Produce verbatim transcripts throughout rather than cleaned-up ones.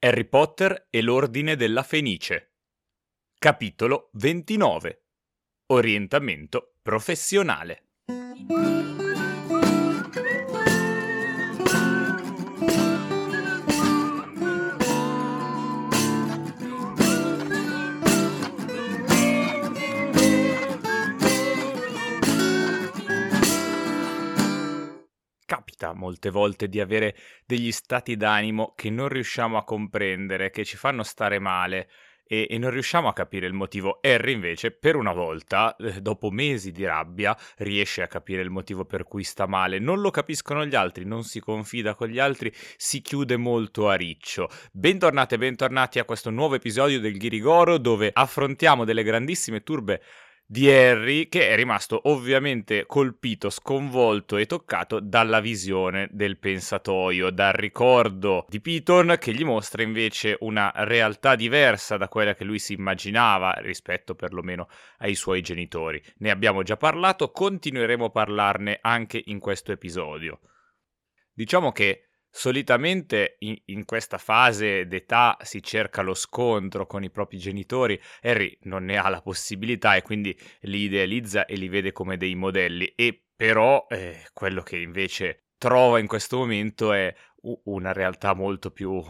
Harry Potter e l'Ordine della Fenice. Capitolo ventinove. Orientamento professionale. Capita molte volte di avere degli stati d'animo che non riusciamo a comprendere, che ci fanno stare male e, e non riusciamo a capire il motivo. Harry invece, per una volta, dopo mesi di rabbia, riesce a capire il motivo per cui sta male. Non lo capiscono gli altri, non si confida con gli altri, si chiude molto a riccio. Bentornate e bentornati a questo nuovo episodio del Ghirigoro, dove affrontiamo delle grandissime turbe di Harry, che è rimasto ovviamente colpito, sconvolto e toccato dalla visione del pensatoio, dal ricordo di Piton, che gli mostra invece una realtà diversa da quella che lui si immaginava rispetto perlomeno ai suoi genitori. Ne abbiamo già parlato, continueremo a parlarne anche in questo episodio. Diciamo che solitamente in, in questa fase d'età si cerca lo scontro con i propri genitori. Harry non ne ha la possibilità e quindi li idealizza e li vede come dei modelli, e però eh, quello che invece trova in questo momento è una realtà molto più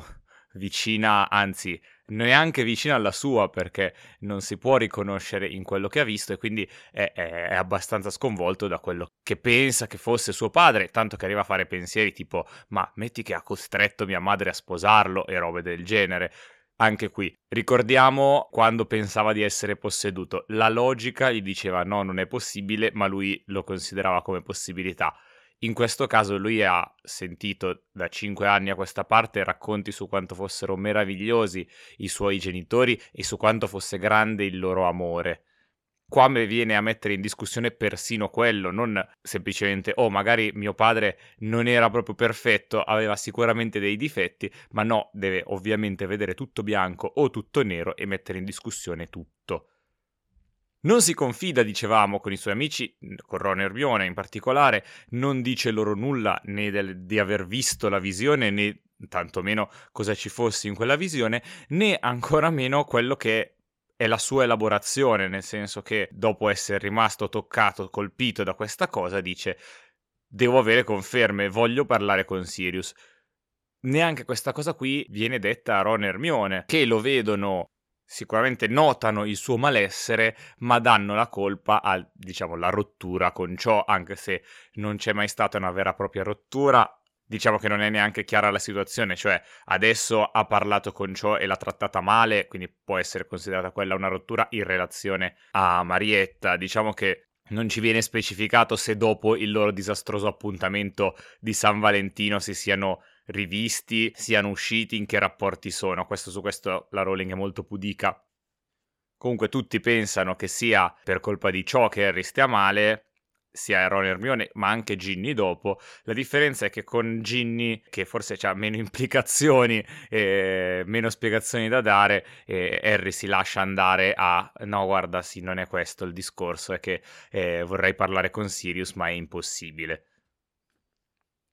vicina, anzi neanche vicina alla sua, perché non si può riconoscere in quello che ha visto, e quindi è, è abbastanza sconvolto da quello che pensa che fosse suo padre, tanto che arriva a fare pensieri tipo ma metti che ha costretto mia madre a sposarlo e robe del genere. Anche qui ricordiamo quando pensava di essere posseduto, la logica gli diceva no, non è possibile, ma lui lo considerava come possibilità. In questo caso lui ha sentito da cinque anni a questa parte racconti su quanto fossero meravigliosi i suoi genitori e su quanto fosse grande il loro amore. Qua mi viene a mettere in discussione persino quello, non semplicemente oh magari mio padre non era proprio perfetto, aveva sicuramente dei difetti, ma no, deve ovviamente vedere tutto bianco o tutto nero e mettere in discussione tutto. Non si confida, dicevamo, con i suoi amici, con Ron e Hermione in particolare, non dice loro nulla né del, di aver visto la visione, né tantomeno cosa ci fosse in quella visione, né ancora meno quello che è la sua elaborazione, nel senso che dopo essere rimasto toccato, colpito da questa cosa, dice «Devo avere conferme, voglio parlare con Sirius». Neanche questa cosa qui viene detta a Ron e Hermione, che lo vedono. Sicuramente notano il suo malessere, ma danno la colpa al, diciamo, la rottura con ciò, anche se non c'è mai stata una vera e propria rottura. Diciamo che non è neanche chiara la situazione, cioè adesso ha parlato con ciò e l'ha trattata male, quindi può essere considerata quella una rottura in relazione a Marietta. Diciamo che non ci viene specificato se dopo il loro disastroso appuntamento di San Valentino si siano rivisti, siano usciti, in che rapporti sono. Questo su questo la Rowling è molto pudica. Comunque tutti pensano che sia per colpa di ciò che Harry stia male, sia Ron e Hermione, ma anche Ginny dopo. La differenza è che con Ginny, che forse ha meno implicazioni, eh, meno spiegazioni da dare, eh, Harry si lascia andare a no guarda sì, non è questo il discorso, è che eh, vorrei parlare con Sirius ma è impossibile.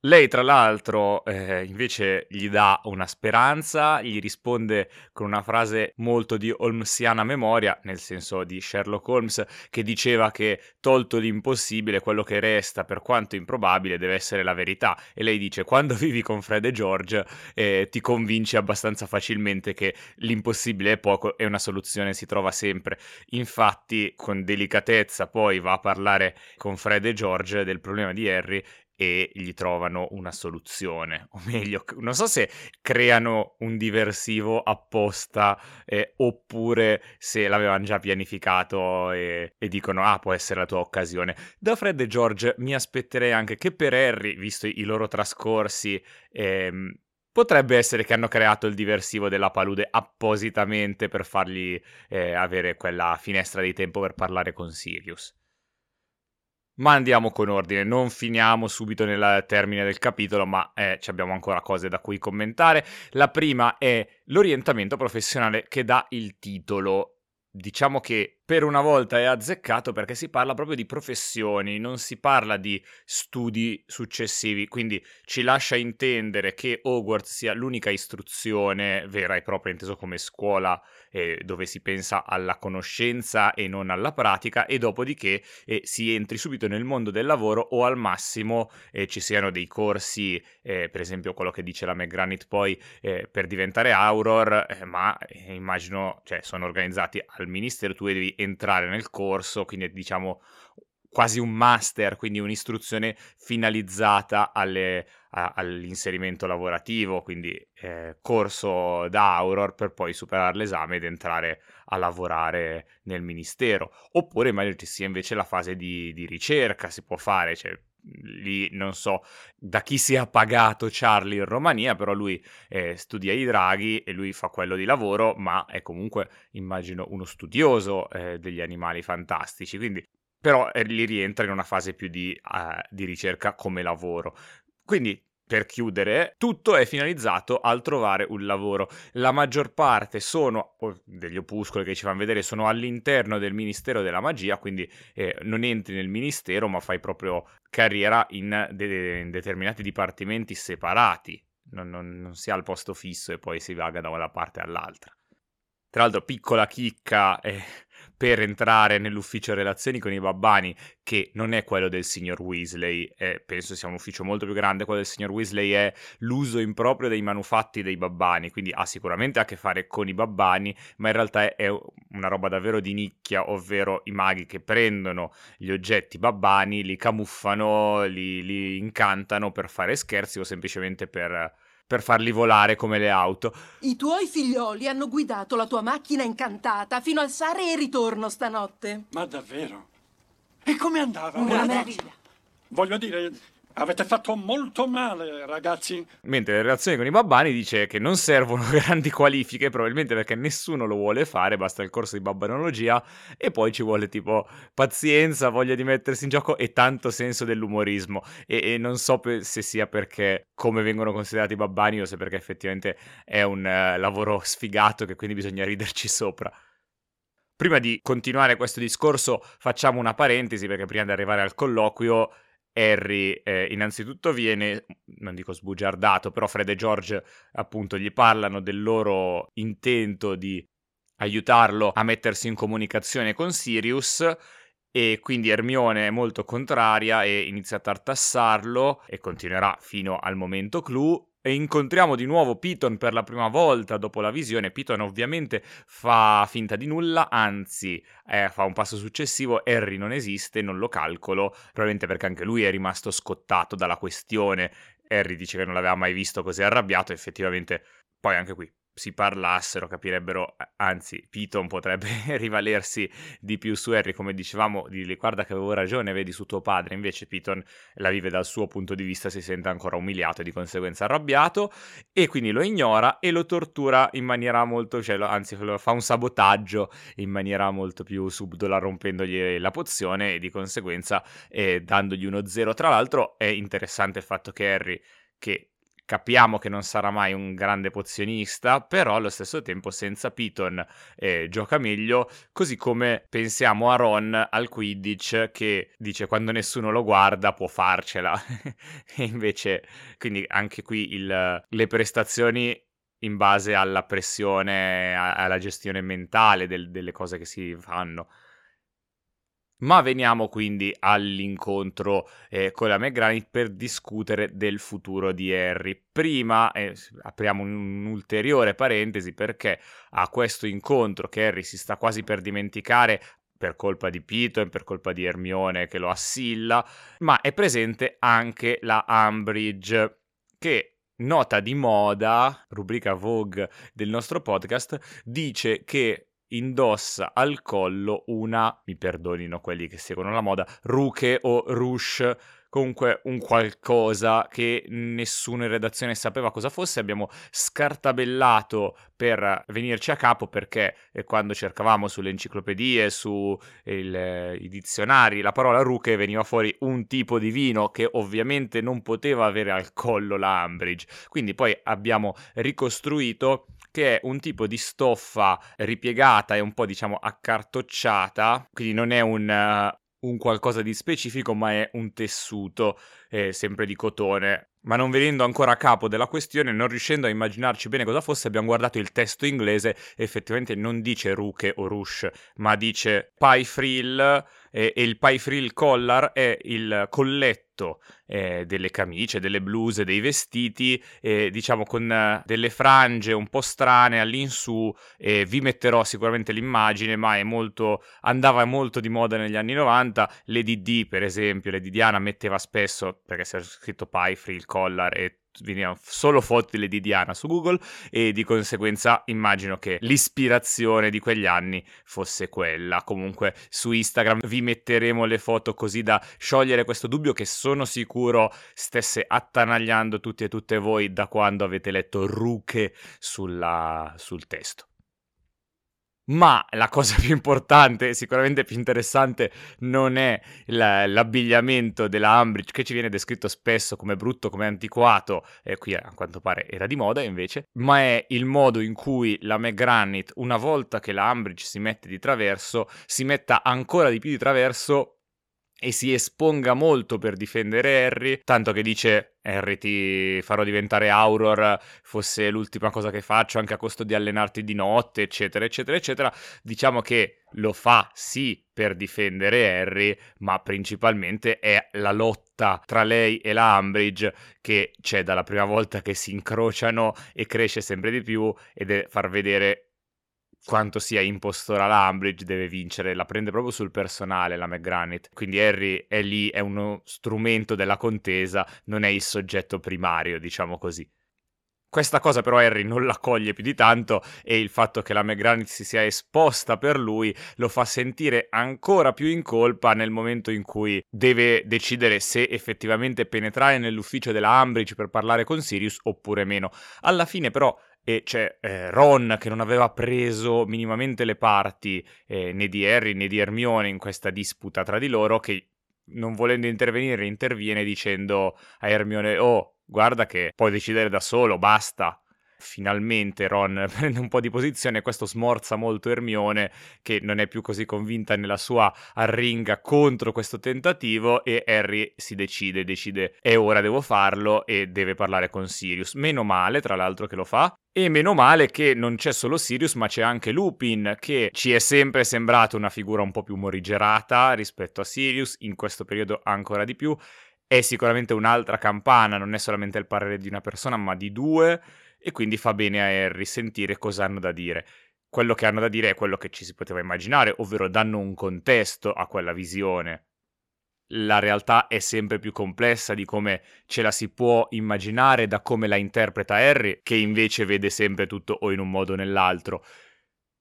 Lei tra l'altro eh, invece gli dà una speranza, gli risponde con una frase molto di holmesiana memoria, nel senso di Sherlock Holmes, che diceva che tolto l'impossibile, quello che resta per quanto improbabile deve essere la verità, e lei dice quando vivi con Fred e George eh, ti convinci abbastanza facilmente che l'impossibile è poco e una soluzione si trova sempre. Infatti con delicatezza poi va a parlare con Fred e George del problema di Harry e gli trovano una soluzione, o meglio, non so se creano un diversivo apposta eh, oppure se l'avevano già pianificato e, e dicono ah può essere la tua occasione. Da Fred e George mi aspetterei anche che per Harry, visto i loro trascorsi, ehm, potrebbe essere che hanno creato il diversivo della palude appositamente per fargli eh, avere quella finestra di tempo per parlare con Sirius. Ma andiamo con ordine, non finiamo subito nel termine del capitolo, ma eh, ci abbiamo ancora cose da cui commentare. La prima è l'orientamento professionale che dà il titolo. Diciamo che Per una volta è azzeccato, perché si parla proprio di professioni, non si parla di studi successivi, quindi ci lascia intendere che Hogwarts sia l'unica istruzione vera e propria, inteso come scuola, eh, dove si pensa alla conoscenza e non alla pratica, e dopodiché eh, si entri subito nel mondo del lavoro, o al massimo eh, ci siano dei corsi, eh, per esempio quello che dice la McGranit poi eh, per diventare Auror, eh, ma eh, immagino, cioè, sono organizzati al ministero, tu devi entrare nel corso, quindi è, diciamo, quasi un master, quindi un'istruzione finalizzata alle, a, all'inserimento lavorativo, quindi eh, corso da Auror per poi superare l'esame ed entrare a lavorare nel ministero. Oppure magari ci sia invece la fase di, di ricerca, si può fare, cioè lì non so da chi sia pagato Charlie in Romania, però lui eh, studia i draghi e lui fa quello di lavoro, ma è comunque, immagino, uno studioso eh, degli animali fantastici, quindi però eh, li rientra in una fase più di, uh, di ricerca come lavoro. Quindi, per chiudere, tutto è finalizzato al trovare un lavoro. La maggior parte sono degli opuscoli che ci fanno vedere, sono all'interno del Ministero della Magia, quindi eh, non entri nel ministero ma fai proprio carriera in, de- in determinati dipartimenti separati, non, non, non si ha il posto fisso e poi si vaga da una parte all'altra. Tra l'altro, piccola chicca eh, per entrare nell'ufficio relazioni con i babbani, che non è quello del signor Weasley, eh, penso sia un ufficio molto più grande. Quello del signor Weasley è l'uso improprio dei manufatti dei babbani, quindi ha sicuramente a che fare con i babbani, ma in realtà è una roba davvero di nicchia, ovvero i maghi che prendono gli oggetti babbani, li camuffano, li, li incantano per fare scherzi o semplicemente per... per farli volare come le auto. I tuoi figlioli hanno guidato la tua macchina incantata fino al Sare e ritorno stanotte. Ma davvero? E come andava? Una meraviglia. Voglio dire, avete fatto molto male, ragazzi. Mentre le relazioni con i babbani dice che non servono grandi qualifiche, probabilmente perché nessuno lo vuole fare, basta il corso di babbanologia, e poi ci vuole tipo pazienza, voglia di mettersi in gioco e tanto senso dell'umorismo. E, e non so pe- se sia perché come vengono considerati i babbani o se perché effettivamente è un eh, lavoro sfigato, che quindi bisogna riderci sopra. Prima di continuare questo discorso facciamo una parentesi, perché prima di arrivare al colloquio Harry eh, innanzitutto viene, non dico sbugiardato, però Fred e George appunto gli parlano del loro intento di aiutarlo a mettersi in comunicazione con Sirius, e quindi Hermione è molto contraria e inizia a tartassarlo e continuerà fino al momento clou. E incontriamo di nuovo Piton per la prima volta dopo la visione. Piton ovviamente fa finta di nulla, anzi eh, fa un passo successivo. Harry non esiste, non lo calcolo, probabilmente perché anche lui è rimasto scottato dalla questione. Harry dice che non l'aveva mai visto così arrabbiato, effettivamente poi anche qui si parlassero capirebbero, anzi Piton potrebbe rivalersi di più su Harry, come dicevamo, di guarda che avevo ragione, vedi, su tuo padre. Invece Piton la vive dal suo punto di vista, si sente ancora umiliato e di conseguenza arrabbiato, e quindi lo ignora e lo tortura in maniera molto, cioè, anzi fa un sabotaggio in maniera molto più subdola, rompendogli la pozione e di conseguenza eh, dandogli uno zero. Tra l'altro è interessante il fatto che Harry, che capiamo che non sarà mai un grande pozionista, però allo stesso tempo senza Piton eh, gioca meglio, così come pensiamo a Ron al Quidditch, che dice quando nessuno lo guarda può farcela e invece, quindi anche qui il, le prestazioni in base alla pressione, a, alla gestione mentale del, delle cose che si fanno. Ma veniamo quindi all'incontro eh, con la McGranit per discutere del futuro di Harry. Prima eh, apriamo un'ulteriore parentesi, perché a questo incontro che Harry si sta quasi per dimenticare per colpa di Piton, per colpa di Hermione che lo assilla, ma è presente anche la Umbridge, che nota di moda, rubrica Vogue del nostro podcast, dice che indossa al collo una, mi perdonino quelli che seguono la moda, ruche o ruche, comunque un qualcosa che nessuno in redazione sapeva cosa fosse. Abbiamo scartabellato per venirci a capo, perché quando cercavamo sulle enciclopedie, su il, i dizionari, la parola ruche, veniva fuori un tipo di vino che ovviamente non poteva avere al collo la Umbridge. Quindi poi abbiamo ricostruito che è un tipo di stoffa ripiegata e un po', diciamo, accartocciata, quindi non è un... Uh, un qualcosa di specifico, ma è un tessuto eh, sempre di cotone. Ma non venendo ancora a capo della questione, non riuscendo a immaginarci bene cosa fosse, abbiamo guardato il testo inglese e effettivamente non dice ruche o ruche, ma dice pie frill, eh, e il pie frill collar è il colletto eh, delle camicie, delle bluse, dei vestiti, eh, diciamo con eh, delle frange un po' strane all'insù. Eh, vi metterò sicuramente l'immagine, ma è molto, andava molto di moda negli anni novanta. Lady Di, per esempio, Lady Diana metteva spesso, perché si è scritto pie frill collar e venivano solo foto di Lady Diana su Google, e di conseguenza immagino che l'ispirazione di quegli anni fosse quella. Comunque su Instagram vi metteremo le foto così da sciogliere questo dubbio che sono sicuro stesse attanagliando tutti e tutte voi da quando avete letto ruche sulla, sul testo. Ma la cosa più importante, sicuramente più interessante, non è la, l'abbigliamento della Umbridge, che ci viene descritto spesso come brutto, come antiquato, e qui a quanto pare era di moda invece, ma è il modo in cui la McGranit, una volta che la Umbridge si mette di traverso, si metta ancora di più di traverso e si esponga molto per difendere Harry, tanto che dice... Harry, ti farò diventare Auror, fosse l'ultima cosa che faccio, anche a costo di allenarti di notte, eccetera, eccetera, eccetera. Diciamo che lo fa, sì, per difendere Harry, ma principalmente è la lotta tra lei e la Umbridge che c'è dalla prima volta che si incrociano e cresce sempre di più, ed è far vedere quanto sia impostora la Umbridge, deve vincere, la prende proprio sul personale la McGranit. Quindi Harry è lì, è uno strumento della contesa, non è il soggetto primario, diciamo così. Questa cosa però Harry non la coglie più di tanto, e il fatto che la McGranit si sia esposta per lui lo fa sentire ancora più in colpa nel momento in cui deve decidere se effettivamente penetrare nell'ufficio della Umbridge per parlare con Sirius oppure meno. Alla fine però e c'è eh, Ron, che non aveva preso minimamente le parti eh, né di Harry né di Hermione in questa disputa tra di loro, che non volendo intervenire interviene dicendo a Hermione: oh, guarda che puoi decidere da solo, basta. Finalmente Ron prende un po' di posizione, e questo smorza molto Hermione, che non è più così convinta nella sua arringa contro questo tentativo, e Harry si decide, decide è ora, devo farlo, e deve parlare con Sirius. Meno male, tra l'altro, che lo fa. E meno male che non c'è solo Sirius, ma c'è anche Lupin, che ci è sempre sembrato una figura un po' più morigerata rispetto a Sirius, in questo periodo ancora di più. È sicuramente un'altra campana, non è solamente il parere di una persona, ma di due, e quindi fa bene a Harry sentire cosa hanno da dire. Quello che hanno da dire è quello che ci si poteva immaginare, ovvero danno un contesto a quella visione. La realtà è sempre più complessa di come ce la si può immaginare, da come la interpreta Harry, che invece vede sempre tutto o in un modo o nell'altro.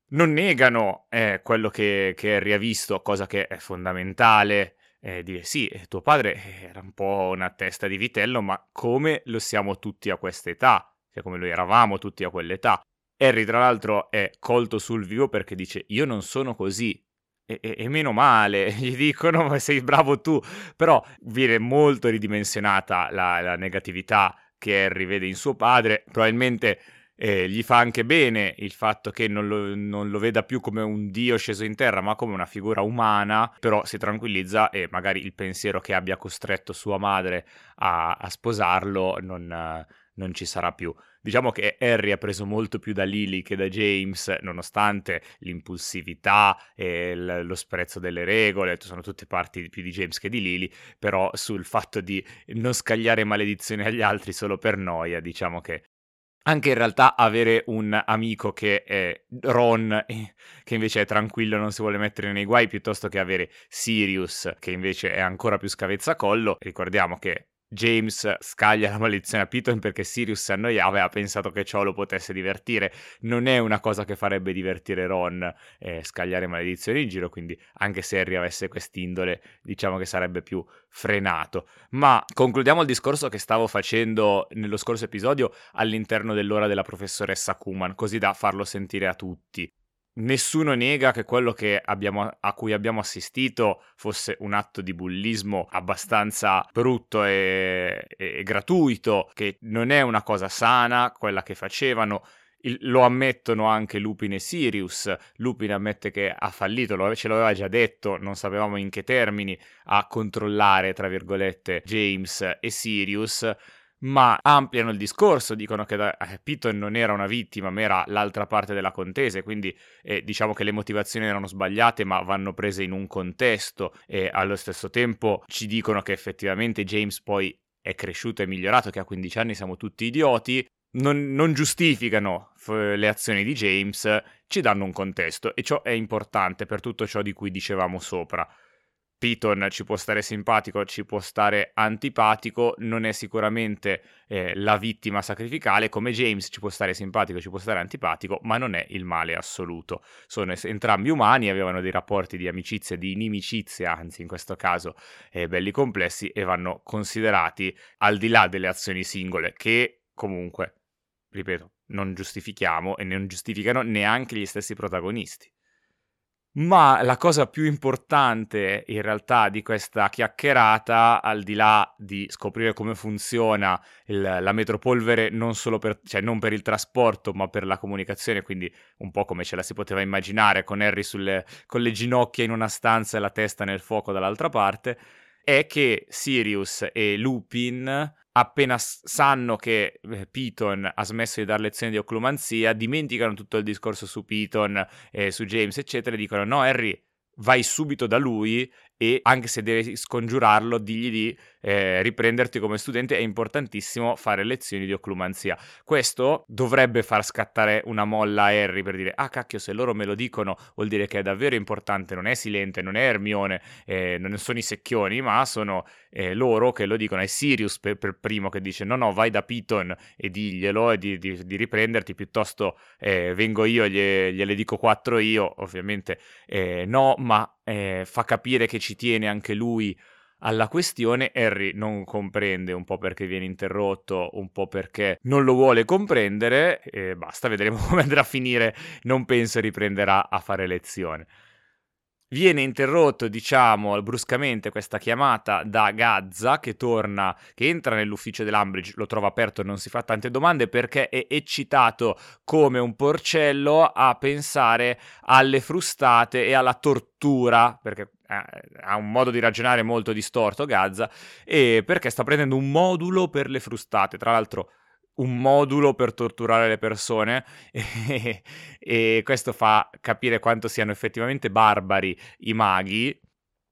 Non negano eh, quello che, che Harry ha visto, cosa che è fondamentale. Eh, dire sì, tuo padre era un po' una testa di vitello, ma come lo siamo tutti a questa età, cioè come lo eravamo tutti a quell'età. Harry, tra l'altro, è colto sul vivo perché dice: io non sono così. E, e, e meno male, gli dicono: ma sei bravo tu. Però viene molto ridimensionata la, la negatività che Harry vede in suo padre. Probabilmente eh, gli fa anche bene il fatto che non lo, non lo veda più come un dio sceso in terra, ma come una figura umana. Però si tranquillizza, e magari il pensiero che abbia costretto sua madre a, a sposarlo non... non ci sarà più. Diciamo che Harry ha preso molto più da Lily che da James, nonostante l'impulsività e l- lo sprezzo delle regole, sono tutte parti più di James che di Lily, però sul fatto di non scagliare maledizioni agli altri solo per noia, diciamo che anche in realtà avere un amico che è Ron, che invece è tranquillo, non si vuole mettere nei guai, piuttosto che avere Sirius, che invece è ancora più scavezzacollo. Ricordiamo che James scaglia la maledizione a Piton perché Sirius si annoiava e ha pensato che ciò lo potesse divertire. Non è una cosa che farebbe divertire Ron, eh, scagliare maledizioni in giro, quindi anche se Harry avesse quest'indole diciamo che sarebbe più frenato. Ma concludiamo il discorso che stavo facendo nello scorso episodio all'interno dell'ora della professoressa Kuman, così da farlo sentire a tutti. Nessuno nega che quello che abbiamo, a cui abbiamo assistito fosse un atto di bullismo abbastanza brutto e, e gratuito, che non è una cosa sana quella che facevano. Il, lo ammettono anche Lupin e Sirius. Lupin ammette che ha fallito, lo, ce l'aveva già detto, non sapevamo in che termini, a controllare, tra virgolette, James e Sirius. Ma ampliano il discorso, dicono che da, eh, Piton non era una vittima, ma era l'altra parte della contesa, quindi eh, diciamo che le motivazioni erano sbagliate, ma vanno prese in un contesto, e allo stesso tempo ci dicono che effettivamente James poi è cresciuto e migliorato, che a quindici anni siamo tutti idioti. Non, non giustificano f- le azioni di James, ci danno un contesto, e ciò è importante per tutto ciò di cui dicevamo sopra. Piton ci può stare simpatico, ci può stare antipatico, non è sicuramente eh, la vittima sacrificale, come James ci può stare simpatico, ci può stare antipatico, ma non è il male assoluto. Sono es- entrambi umani, avevano dei rapporti di amicizia, di inimicizia, anzi in questo caso eh, belli complessi, e vanno considerati al di là delle azioni singole, che comunque, ripeto, non giustifichiamo e non giustificano neanche gli stessi protagonisti. Ma la cosa più importante in realtà di questa chiacchierata, al di là di scoprire come funziona il, la metropolvere non solo per, cioè non per il trasporto ma per la comunicazione, quindi un po' come ce la si poteva immaginare con Harry sulle, con le ginocchia in una stanza e la testa nel fuoco dall'altra parte, è che Sirius e Lupin, appena sanno che Piton ha smesso di dare lezioni di occlumanzia, dimenticano tutto il discorso su Piton, eh, su James, eccetera, e dicono no, Harry, vai subito da lui e anche se devi scongiurarlo, digli di eh, riprenderti come studente, è importantissimo fare lezioni di occlumanzia. Questo dovrebbe far scattare una molla a Harry per dire ah cacchio, se loro me lo dicono vuol dire che è davvero importante, non è Silente, non è Hermione, eh, non sono i secchioni, ma sono... Eh, loro che lo dicono, è Sirius per, per primo che dice no no vai da Piton e diglielo e di, di, di riprenderti, piuttosto eh, vengo io, glie, gliele dico quattro io, ovviamente eh, no, ma eh, fa capire che ci tiene anche lui alla questione. Harry non comprende, un po' perché viene interrotto, un po' perché non lo vuole comprendere, e basta, vedremo come andrà a finire, non penso riprenderà a fare lezione. Viene interrotto, diciamo, bruscamente questa chiamata da Gazza, che torna, che entra nell'ufficio dell'Umbridge, lo trova aperto e non si fa tante domande perché è eccitato come un porcello a pensare alle frustate e alla tortura, perché ha un modo di ragionare molto distorto Gazza, e perché sta prendendo un modulo per le frustate, tra l'altro un modulo per torturare le persone e, e questo fa capire quanto siano effettivamente barbari i maghi.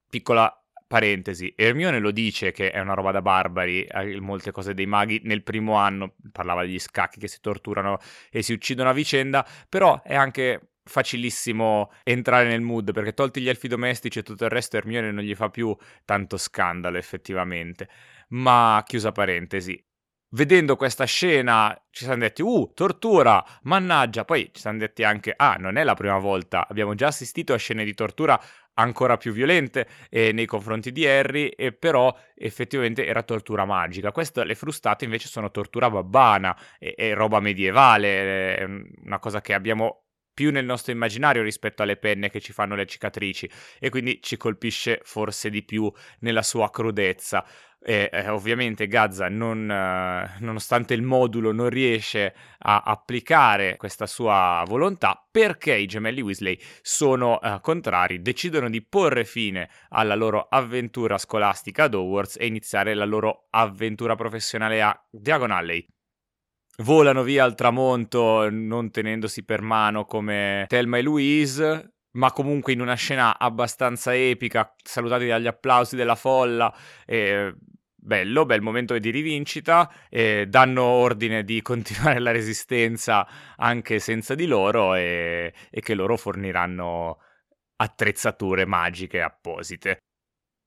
Piccola parentesi, Hermione lo dice che è una roba da barbari, molte cose dei maghi nel primo anno, parlava degli scacchi che si torturano e si uccidono a vicenda, però è anche facilissimo entrare nel mood perché tolti gli elfi domestici e tutto il resto Hermione non gli fa più tanto scandalo effettivamente. Ma chiusa parentesi, vedendo questa scena ci siamo detti uh, tortura, mannaggia, poi ci siamo detti anche ah, non è la prima volta, abbiamo già assistito a scene di tortura ancora più violente eh, nei confronti di Harry, e però effettivamente era tortura magica. Queste, le frustate invece sono tortura babbana, è, è roba medievale, è una cosa che abbiamo più nel nostro immaginario rispetto alle penne che ci fanno le cicatrici, e quindi ci colpisce forse di più nella sua crudezza. E, eh, ovviamente Gazza, non, eh, nonostante il modulo, non riesce a applicare questa sua volontà perché i gemelli Weasley sono eh, contrari, decidono di porre fine alla loro avventura scolastica ad Hogwarts e iniziare la loro avventura professionale a Diagon Alley. Volano via al tramonto non tenendosi per mano come Thelma e Louise, ma comunque in una scena abbastanza epica, salutati dagli applausi della folla, eh, bello, bel momento di rivincita, eh, danno ordine di continuare la resistenza anche senza di loro e, e che loro forniranno attrezzature magiche apposite.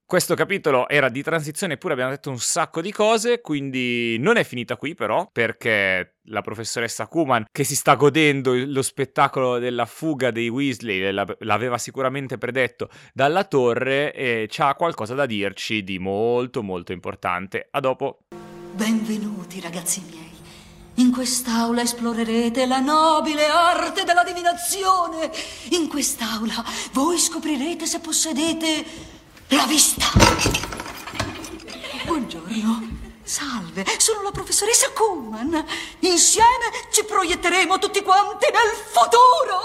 Questo capitolo era di transizione, eppure abbiamo detto un sacco di cose, quindi non è finita qui però, perché la professoressa Kuman, che si sta godendo lo spettacolo della fuga dei Weasley, l'aveva sicuramente predetto dalla torre, e c'ha qualcosa da dirci di molto molto importante. A dopo. Benvenuti ragazzi miei. In quest'aula esplorerete la nobile arte della divinazione. In quest'aula voi scoprirete se possedete... la vista! Buongiorno. Salve, sono la professoressa Kuman. Insieme ci proietteremo tutti quanti nel futuro!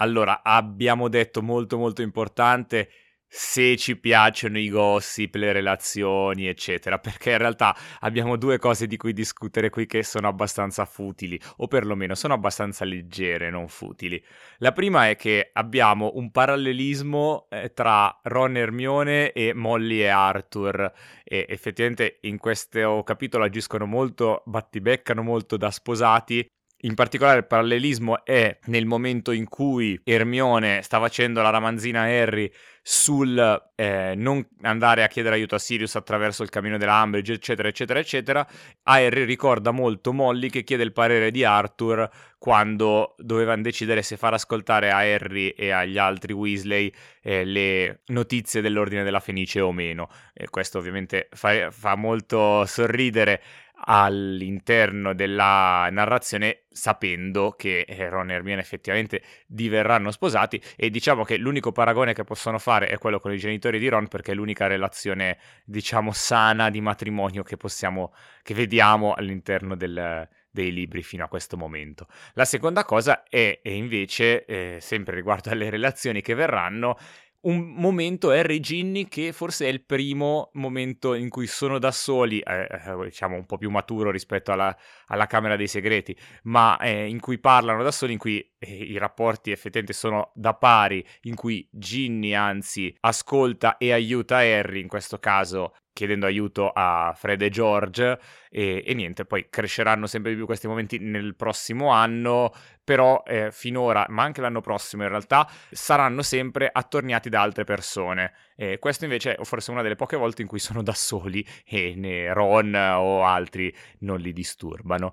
Allora, abbiamo detto molto molto importante, se ci piacciono i gossip, le relazioni, eccetera, perché in realtà abbiamo due cose di cui discutere qui che sono abbastanza futili, o perlomeno sono abbastanza leggere, non futili. La prima è che abbiamo un parallelismo eh, tra Ron e Hermione e Molly e Arthur, e effettivamente in questo capitolo agiscono molto, battibeccano molto da sposati. In particolare il parallelismo è nel momento in cui Hermione sta facendo la ramanzina a Harry sul eh, non andare a chiedere aiuto a Sirius attraverso il cammino dell'Umbridge, eccetera, eccetera, eccetera. Harry ricorda molto Molly che chiede il parere di Arthur quando dovevano decidere se far ascoltare a Harry e agli altri Weasley eh, le notizie dell'Ordine della Fenice o meno. E questo ovviamente fa, fa molto sorridere all'interno della narrazione, sapendo che Ron e Hermione effettivamente diverranno sposati, e diciamo che l'unico paragone che possono fare è quello con i genitori di Ron, perché è l'unica relazione, diciamo, sana di matrimonio che possiamo, che vediamo all'interno del, dei libri fino a questo momento. La seconda cosa è, è invece, eh, sempre riguardo alle relazioni che verranno, un momento Harry e Ginny che forse è il primo momento in cui sono da soli, eh, diciamo un po' più maturo rispetto alla, alla Camera dei Segreti, ma eh, in cui parlano da soli, in cui eh, i rapporti effettivamente sono da pari, in cui Ginny anzi ascolta e aiuta Harry, in questo caso chiedendo aiuto a Fred e George, e, e niente, poi cresceranno sempre di più questi momenti nel prossimo anno, però eh, finora, ma anche l'anno prossimo in realtà, saranno sempre attorniati da altre persone. Eh, questo invece è forse una delle poche volte in cui sono da soli e né Ron o altri non li disturbano.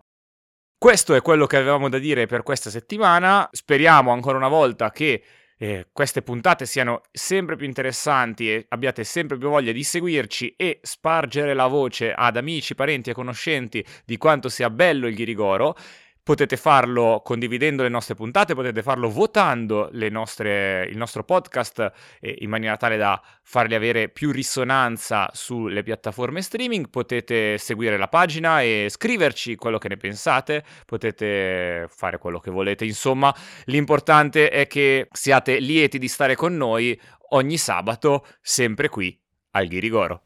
Questo è quello che avevamo da dire per questa settimana. Speriamo ancora una volta che Eh, queste puntate siano sempre più interessanti e abbiate sempre più voglia di seguirci e spargere la voce ad amici, parenti e conoscenti di quanto sia bello il Ghirigoro. Potete farlo condividendo le nostre puntate, potete farlo votando le nostre, il nostro podcast eh, in maniera tale da farli avere più risonanza sulle piattaforme streaming, potete seguire la pagina e scriverci quello che ne pensate, potete fare quello che volete, insomma l'importante è che siate lieti di stare con noi ogni sabato, sempre qui al Ghirigoro.